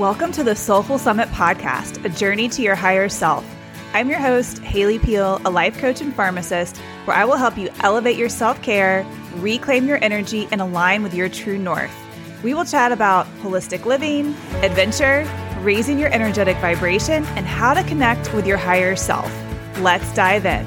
Welcome to the Soulful Summit Podcast, a journey to your higher self. I'm your host, Haley Peel, a life coach and pharmacist, where I will help you elevate your self-care, reclaim your energy, and align with your true north. We will chat about holistic living, adventure, raising your energetic vibration, and how to connect with your higher self. Let's dive in.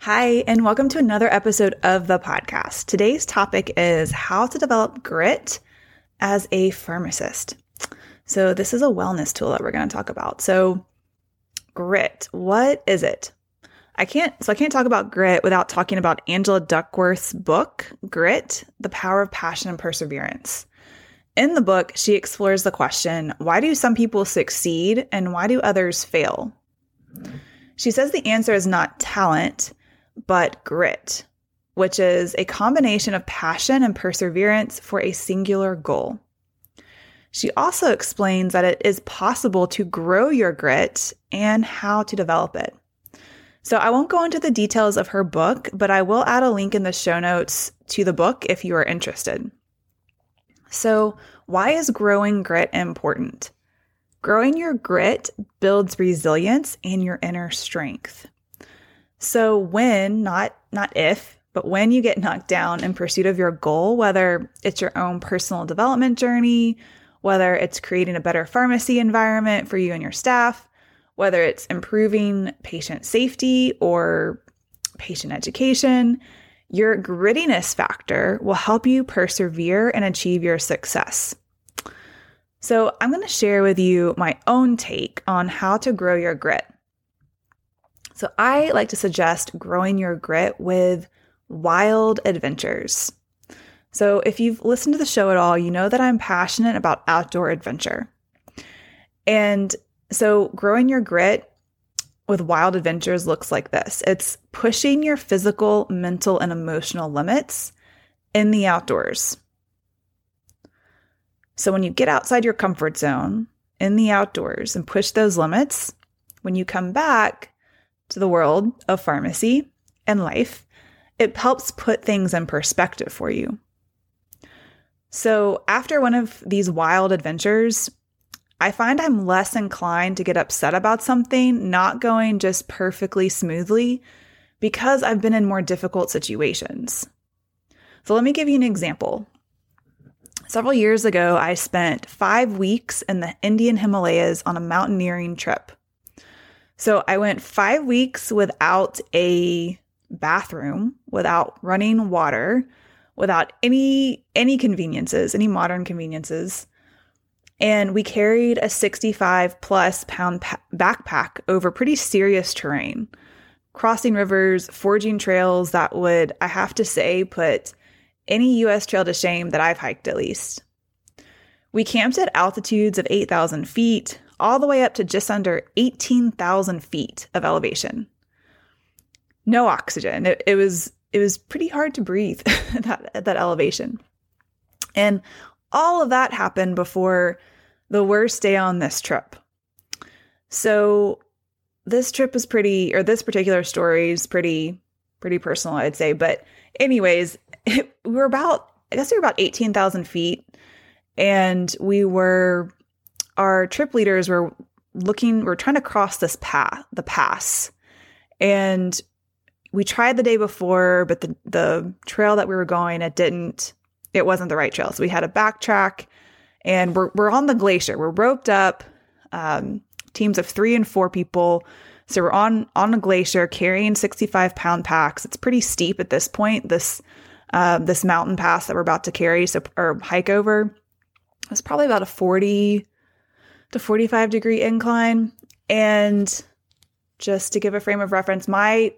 Hi, and welcome to another episode of the podcast. Today's topic is how to develop grit as a pharmacist. So this is a wellness tool that we're going to talk about. So grit, what is it? I can't talk about grit without talking about Angela Duckworth's book, Grit: The Power of Passion and Perseverance. In the book, she explores the question, why do some people succeed and why do others fail? She says the answer is not talent, but grit, which is a combination of passion and perseverance for a singular goal. She also explains that it is possible to grow your grit and how to develop it. So I won't go into the details of her book, but I will add a link in the show notes to the book if you are interested. So why is growing grit important? Growing your grit builds resilience and your inner strength. So when, when you get knocked down in pursuit of your goal, whether it's your own personal development journey, whether it's creating a better pharmacy environment for you and your staff, whether it's improving patient safety or patient education, your grittiness factor will help you persevere and achieve your success. So I'm going to share with you my own take on how to grow your grit. So I like to suggest growing your grit with wild adventures. So if you've listened to the show at all, you know that I'm passionate about outdoor adventure. And so growing your grit with wild adventures looks like this. It's pushing your physical, mental, and emotional limits in the outdoors. So when you get outside your comfort zone in the outdoors and push those limits, when you come back to the world of pharmacy and life, it helps put things in perspective for you. So after one of these wild adventures, I find I'm less inclined to get upset about something not going just perfectly smoothly because I've been in more difficult situations. So let me give you an example. Several years ago, I spent 5 weeks in the Indian Himalayas on a mountaineering trip. So I went 5 weeks without a bathroom, without running water, without any conveniences, any modern conveniences. And we carried a 65-plus-pound backpack over pretty serious terrain, crossing rivers, forging trails that would, I have to say, put any U.S. trail to shame that I've hiked at least. We camped at altitudes of 8,000 feet, all the way up to just under 18,000 feet of elevation. No oxygen. It was pretty hard to breathe at that elevation. And all of that happened before the worst day on this trip. So this particular story is pretty personal, I'd say. But anyways, we were about 18,000 feet, and our trip leaders were trying to cross this pass. And we tried the day before, but the trail that we were going, it wasn't the right trail. So we had to backtrack, and we're on the glacier. We're roped up, teams of 3 and 4 people. So we're on a glacier carrying 65-pound packs. It's pretty steep at this point, this mountain pass that we're about to hike over. It's probably about a 40 to 45 degree incline. And just to give a frame of reference, my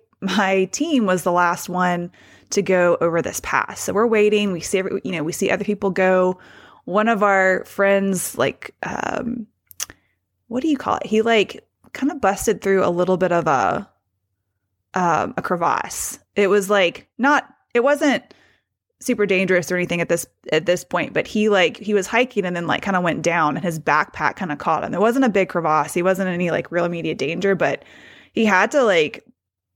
team was the last one to go over this pass. So we're waiting. We see other people go. One of our friends, what do you call it? He kind of busted through a little bit of a crevasse. It was like not, it wasn't super dangerous or anything at this point, but he was hiking and then like kind of went down and his backpack kind of caught him. There wasn't a big crevasse. He wasn't in any like real immediate danger, but he had to like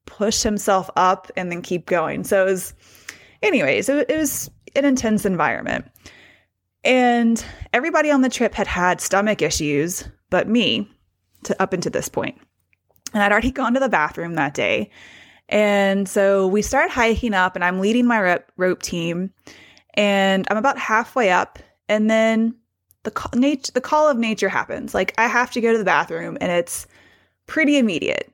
push himself up and then keep going. So it was, anyways, it was an intense environment. And everybody on the trip had had stomach issues, but me up until this point. And I'd already gone to the bathroom that day. And so we start hiking up and I'm leading my rope team and I'm about halfway up. And then the call of nature happens. Like I have to go to the bathroom and it's pretty immediate.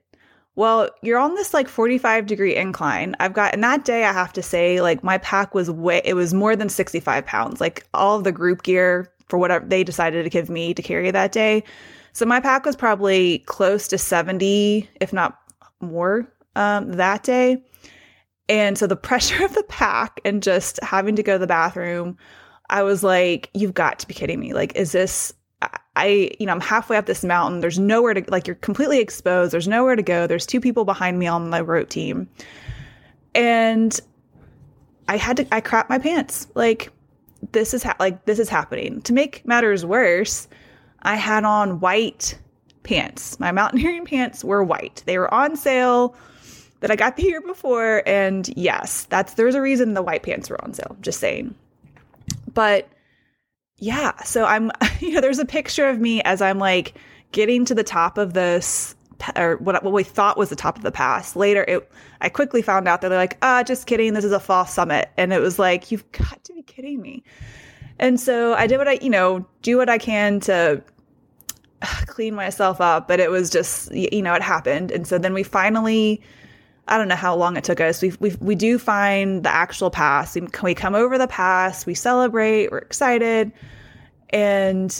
Well, you're on this like 45-degree incline. And that day I have to say like my pack it was more than 65 pounds. Like all of the group gear for whatever they decided to give me to carry that day. So my pack was probably close to 70, if not more, that day. And so the pressure of the pack and just having to go to the bathroom, I was like, you've got to be kidding me. Like, is this, I'm halfway up this mountain. There's nowhere to, like, you're completely exposed. There's nowhere to go. There's two people behind me on my rope team. And I crapped my pants. Like, this is happening. To make matters worse, I had on white pants. My mountaineering pants were white. They were on sale that I got the year before. And yes, there's a reason the white pants were on sale, just saying. But yeah, so I'm, there's a picture of me as I'm like getting to the top of this, or what we thought was the top of the pass. Later, I quickly found out that they're like, just kidding. This is a false summit. And it was like, you've got to be kidding me. And so I did do what I can to clean myself up, but it was just, it happened. And so then we finally, I don't know how long it took us. We do find the actual pass. We come over the pass, we celebrate, we're excited. And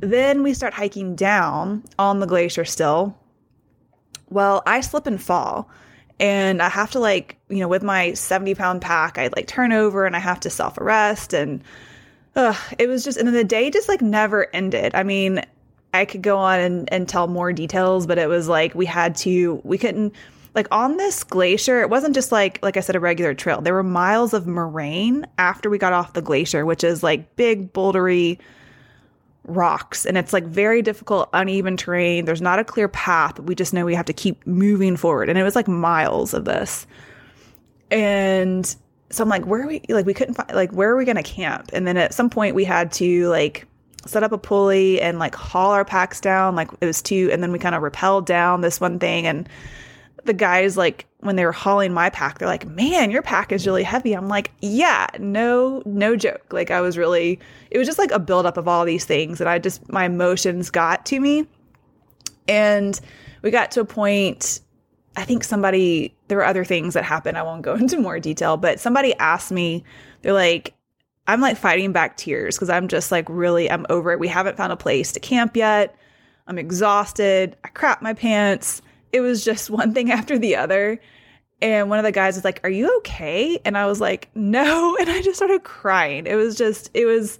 then we start hiking down on the glacier still. Well, I slip and fall and I have to with my 70-pound pack, I turn over and I have to self-arrest and it was just, and then the day just never ended. I mean, I could go on and tell more details, but it was we couldn't, on this glacier, it wasn't just like I said, a regular trail. There were miles of moraine after we got off the glacier, which is big bouldery rocks. And it's very difficult, uneven terrain. There's not a clear path, but we just know we have to keep moving forward. And it was miles of this. And so I'm where are we? We couldn't find, where are we going to camp? And then at some point we had to set up a pulley and haul our packs down. It was two. And then we kind of rappelled down this one thing. And the guys, when they were hauling my pack, they're like, man, your pack is really heavy. I'm like, yeah, no joke. I was really, it was just a buildup of all these things. And my emotions got to me. And we got to a point, I think there were other things that happened. I won't go into more detail, but somebody asked me, they're like, I'm fighting back tears because I'm just really, I'm over it. We haven't found a place to camp yet. I'm exhausted. I crap my pants. It was just one thing after the other. And one of the guys was like, are you okay? And I was like, no. And I just started crying. It was just, it was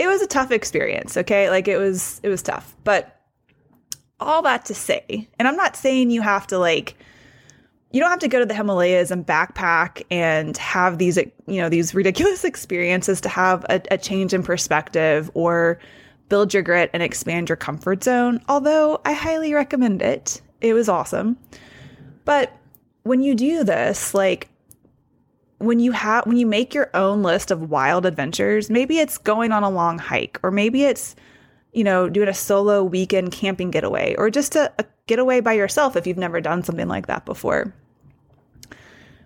a tough experience. Okay. It was tough, but all that to say, and I'm not saying you have to you don't have to go to the Himalayas and backpack and have these, these ridiculous experiences to have a change in perspective or build your grit and expand your comfort zone. Although I highly recommend it. It was awesome. But when you do this, when you make your own list of wild adventures, maybe it's going on a long hike, or maybe it's, doing a solo weekend camping getaway, or just a getaway by yourself if you've never done something like that before.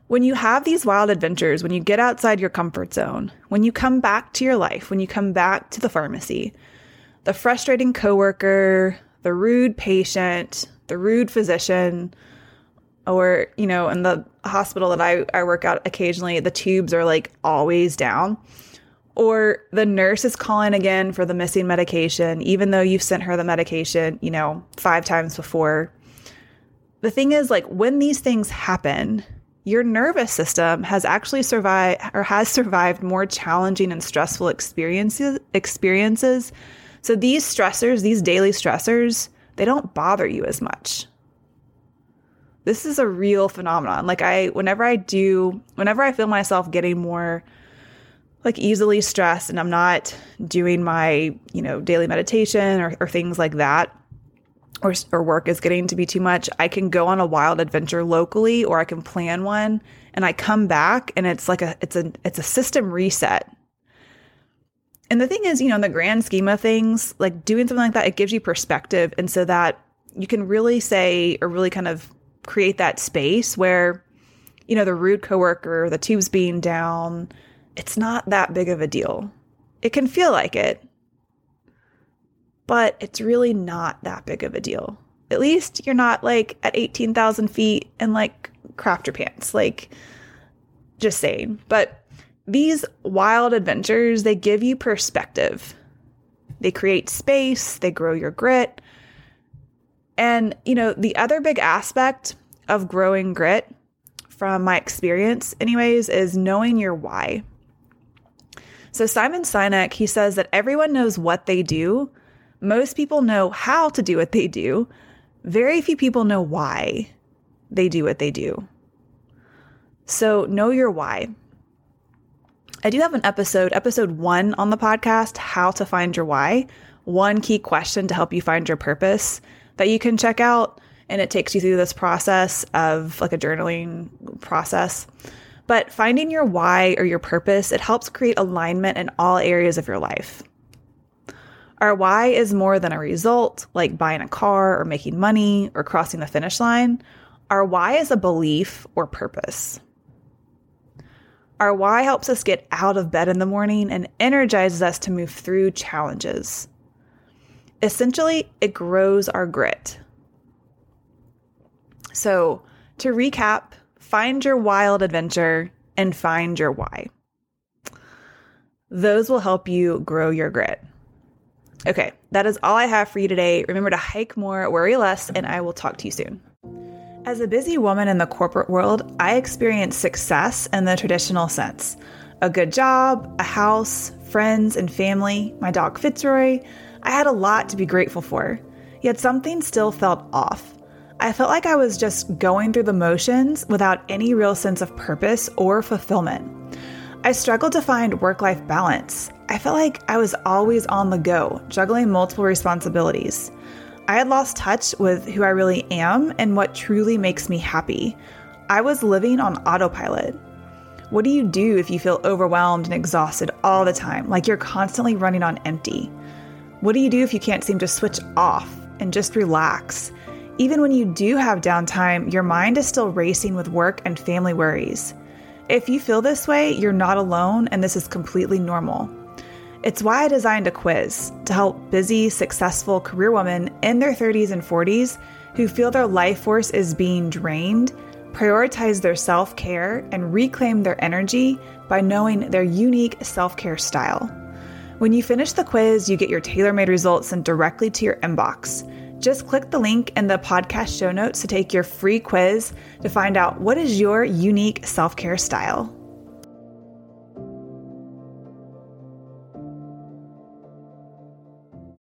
When you have these wild adventures, when you get outside your comfort zone, when you come back to your life, when you come back to the pharmacy, the frustrating coworker, the rude patient, the rude physician, or, in the hospital that I work out occasionally, the tubes are always down. Or the nurse is calling again for the missing medication, even though you've sent her the medication, 5 times before. The thing is, when these things happen, your nervous system has actually survived more challenging and stressful experiences. So these stressors, these daily stressors, they don't bother you as much. This is a real phenomenon. Like whenever I feel myself getting more like easily stressed and I'm not doing my, daily meditation or things like that, or work is getting to be too much, I can go on a wild adventure locally, or I can plan one, and I come back and it's like it's a system reset. And the thing is, in the grand scheme of things, like doing something like that, it gives you perspective. And so that you can really say, or really kind of create that space where, the rude coworker, the tube's being down, it's not that big of a deal. It can feel like it, but it's really not that big of a deal. At least you're not like at 18,000 feet and like crapped your pants, like just saying. But these wild adventures, they give you perspective. They create space, they grow your grit. And, the other big aspect of growing grit, from my experience anyways, is knowing your why. So Simon Sinek, he says that everyone knows what they do. Most people know how to do what they do. Very few people know why they do what they do. So know your why. I do have an episode 1 on the podcast, How to Find Your Why, one key question to help you find your purpose, that you can check out. And it takes you through this process of like a journaling process. But finding your why or your purpose, it helps create alignment in all areas of your life. Our why is more than a result, like buying a car or making money or crossing the finish line. Our why is a belief or purpose. Our why helps us get out of bed in the morning and energizes us to move through challenges. Essentially, it grows our grit. So to recap, find your wild adventure and find your why. Those will help you grow your grit. Okay, that is all I have for you today. Remember to hike more, worry less, and I will talk to you soon. As a busy woman in the corporate world, I experienced success in the traditional sense. A good job, a house, friends and family, my dog Fitzroy. I had a lot to be grateful for, yet something still felt off. I felt like I was just going through the motions without any real sense of purpose or fulfillment. I struggled to find work-life balance. I felt like I was always on the go, juggling multiple responsibilities. I had lost touch with who I really am and what truly makes me happy. I was living on autopilot. What do you do if you feel overwhelmed and exhausted all the time, like you're constantly running on empty? What do you do if you can't seem to switch off and just relax? Even when you do have downtime, your mind is still racing with work and family worries. If you feel this way, you're not alone, and this is completely normal. It's why I designed a quiz to help busy, successful career women in their 30s and 40s who feel their life force is being drained, prioritize their self-care, and reclaim their energy by knowing their unique self-care style. When you finish the quiz, you get your tailor-made results sent directly to your inbox. Just click the link in the podcast show notes to take your free quiz to find out what is your unique self-care style.